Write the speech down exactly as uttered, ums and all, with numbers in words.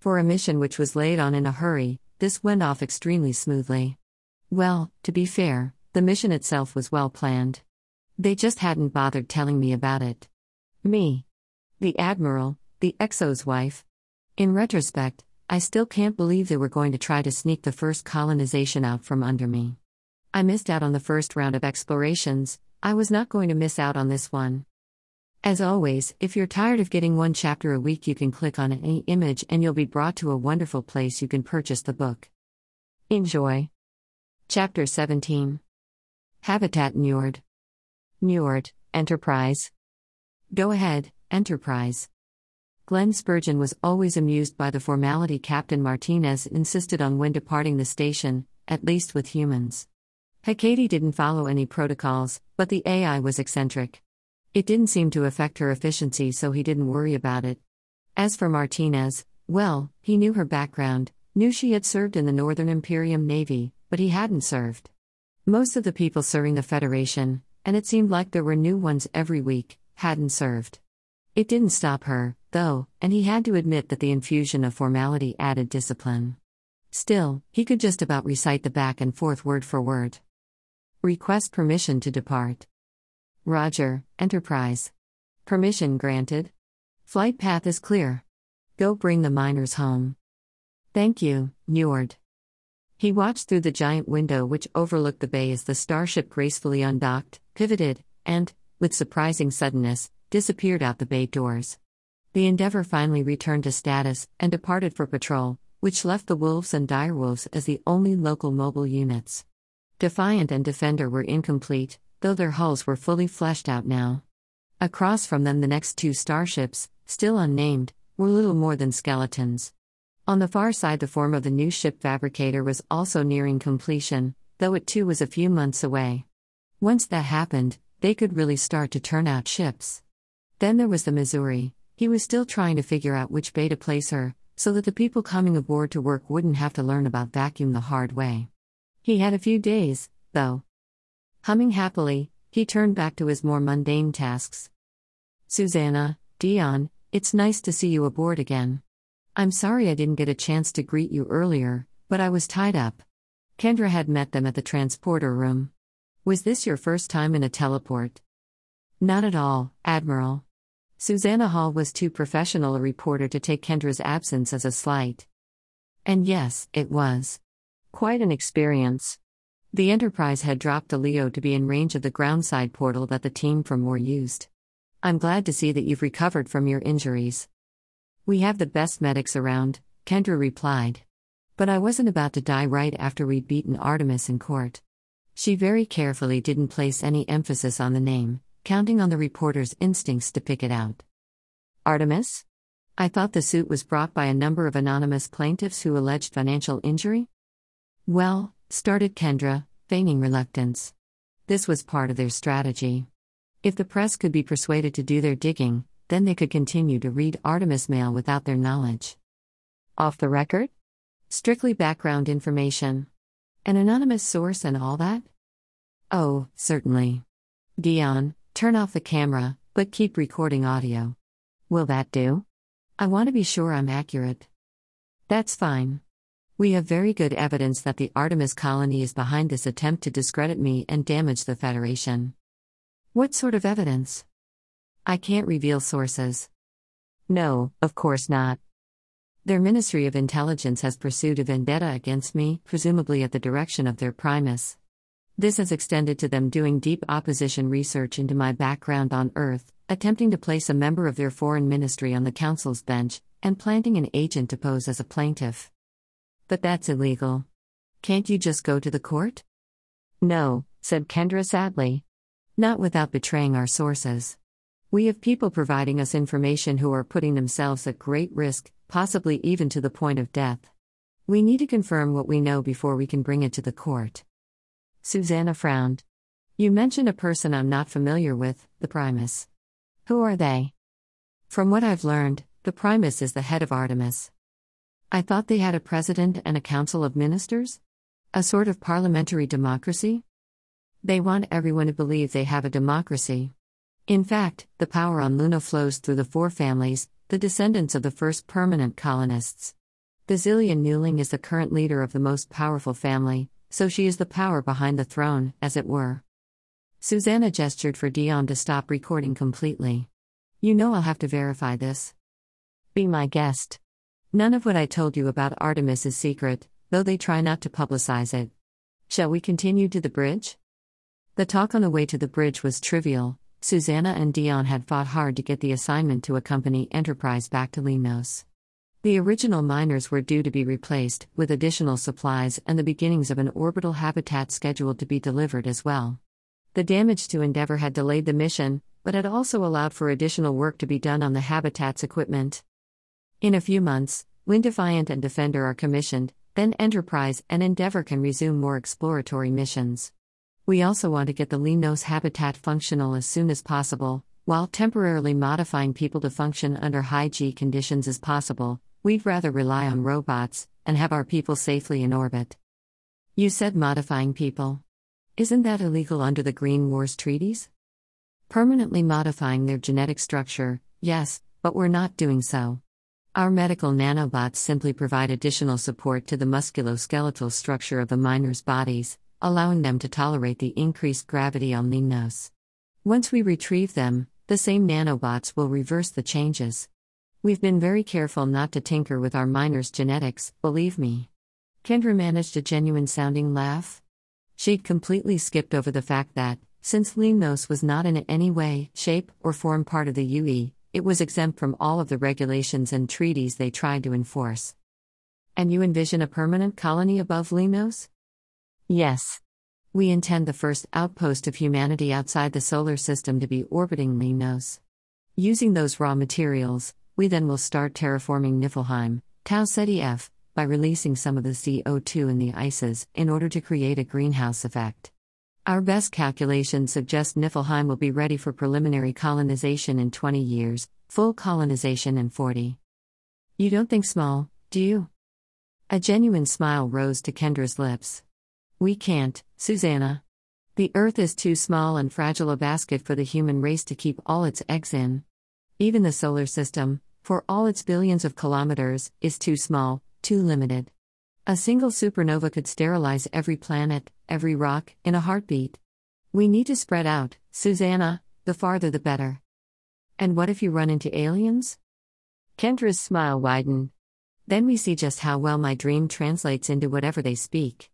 For a mission which was laid on in a hurry, this went off extremely smoothly. Well, to be fair, the mission itself was well planned. They just hadn't bothered telling me about it. Me. The Admiral, the Exo's wife. In retrospect, I still can't believe they were going to try to sneak the first colonization out from under me. I missed out on the first round of explorations. I was not going to miss out on this one. As always, if you're tired of getting one chapter a week, you can click on any image and you'll be brought to a wonderful place. You can purchase the book. Enjoy. Chapter seventeen. Habitat Neward. Neward, Enterprise. Go ahead, Enterprise. Glenn Spurgeon was always amused by the formality Captain Martinez insisted on when departing the station, at least with humans. Hecate didn't follow any protocols, but the A I was eccentric. It didn't seem to affect her efficiency, so he didn't worry about it. As for Martinez, well, he knew her background, knew she had served in the Northern Imperium Navy, but he hadn't served. Most of the people serving the Federation, and it seemed like there were new ones every week, hadn't served. It didn't stop her, though, and he had to admit that the infusion of formality added discipline. Still, he could just about recite the back and forth word for word. Request permission to depart. Roger, Enterprise. Permission granted. Flight path is clear. Go bring the miners home. Thank you, Neward. He watched through the giant window which overlooked the bay as the starship gracefully undocked, pivoted, and, with surprising suddenness, disappeared out the bay doors. The Endeavour finally returned to status and departed for patrol, which left the Wolves and Direwolves as the only local mobile units. Defiant and Defender were incomplete, though their hulls were fully fleshed out now. Across from them, the next two starships, still unnamed, were little more than skeletons. On the far side, the form of the new ship fabricator was also nearing completion, though it too was a few months away. Once that happened, they could really start to turn out ships. Then there was the Missouri. He was still trying to figure out which bay to place her, so that the people coming aboard to work wouldn't have to learn about vacuum the hard way. He had a few days, though. Humming happily, he turned back to his more mundane tasks. Susanna, Dion, it's nice to see you aboard again. I'm sorry I didn't get a chance to greet you earlier, but I was tied up. Kendra had met them at the transporter room. Was this your first time in a teleport? Not at all, Admiral. Susanna Hall was too professional a reporter to take Kendra's absence as a slight. And yes, it was. Quite an experience. The Enterprise had dropped a Leo to be in range of the groundside portal that the team from War used. I'm glad to see that you've recovered from your injuries. We have the best medics around, Kendra replied. But I wasn't about to die right after we'd beaten Artemis in court. She very carefully didn't place any emphasis on the name, counting on the reporter's instincts to pick it out. Artemis? I thought the suit was brought by a number of anonymous plaintiffs who alleged financial injury? Well, started Kendra, feigning reluctance. This was part of their strategy. If the press could be persuaded to do their digging, then they could continue to read Artemis Mail without their knowledge. Off the record? Strictly background information. An anonymous source and all that? Oh, certainly. Dion, turn off the camera, but keep recording audio. Will that do? I want to be sure I'm accurate. That's fine. We have very good evidence that the Artemis colony is behind this attempt to discredit me and damage the Federation. What sort of evidence? I can't reveal sources. No, of course not. Their Ministry of Intelligence has pursued a vendetta against me, presumably at the direction of their Primus. This has extended to them doing deep opposition research into my background on Earth, attempting to place a member of their foreign ministry on the Council's bench, and planting an agent to pose as a plaintiff. But that's illegal. Can't you just go to the court? No, said Kendra sadly. Not without betraying our sources. We have people providing us information who are putting themselves at great risk, possibly even to the point of death. We need to confirm what we know before we can bring it to the court. Susanna frowned. You mentioned a person I'm not familiar with, the Primus. Who are they? From what I've learned, the Primus is the head of Artemis. I thought they had a president and a council of ministers? A sort of parliamentary democracy? They want everyone to believe they have a democracy. In fact, the power on Luna flows through the four families, the descendants of the first permanent colonists. Basilian Newling is the current leader of the most powerful family, so she is the power behind the throne, as it were. Susanna gestured for Dion to stop recording completely. You know I'll have to verify this. Be my guest. None of what I told you about Artemis is secret, though they try not to publicize it. Shall we continue to the bridge? The talk on the way to the bridge was trivial. Susanna and Dion had fought hard to get the assignment to accompany Enterprise back to Limnos. The original miners were due to be replaced, with additional supplies and the beginnings of an orbital habitat scheduled to be delivered as well. The damage to Endeavour had delayed the mission, but had also allowed for additional work to be done on the habitat's equipment. In a few months, when Defiant and Defender are commissioned, then Enterprise and Endeavour can resume more exploratory missions. We also want to get the Limnos habitat functional as soon as possible. While temporarily modifying people to function under high-G conditions is possible, we'd rather rely on robots, and have our people safely in orbit. You said modifying people. Isn't that illegal under the Green Wars Treaties? Permanently modifying their genetic structure, yes, but we're not doing so. Our medical nanobots simply provide additional support to the musculoskeletal structure of the miners' bodies, allowing them to tolerate the increased gravity on Limnos. Once we retrieve them, the same nanobots will reverse the changes. We've been very careful not to tinker with our miners' genetics, believe me. Kendra managed a genuine-sounding laugh. She'd completely skipped over the fact that, since Limnos was not in any way, shape, or form part of the U E, it was exempt from all of the regulations and treaties they tried to enforce. And you envision a permanent colony above Limnos? Yes. We intend the first outpost of humanity outside the solar system to be orbiting Limnos. Using those raw materials, we then will start terraforming Niflheim, Tau Ceti F, by releasing some of the C O two in the ices in order to create a greenhouse effect. Our best calculations suggest Niflheim will be ready for preliminary colonization in twenty years, full colonization in forty. You don't think small, do you? A genuine smile rose to Kendra's lips. We can't, Susanna. The Earth is too small and fragile a basket for the human race to keep all its eggs in. Even the solar system, for all its billions of kilometers, is too small, too limited. A single supernova could sterilize every planet, every rock, in a heartbeat. We need to spread out, Susanna, the farther the better. And what if you run into aliens? Kendra's smile widened. Then we see just how well my dream translates into whatever they speak.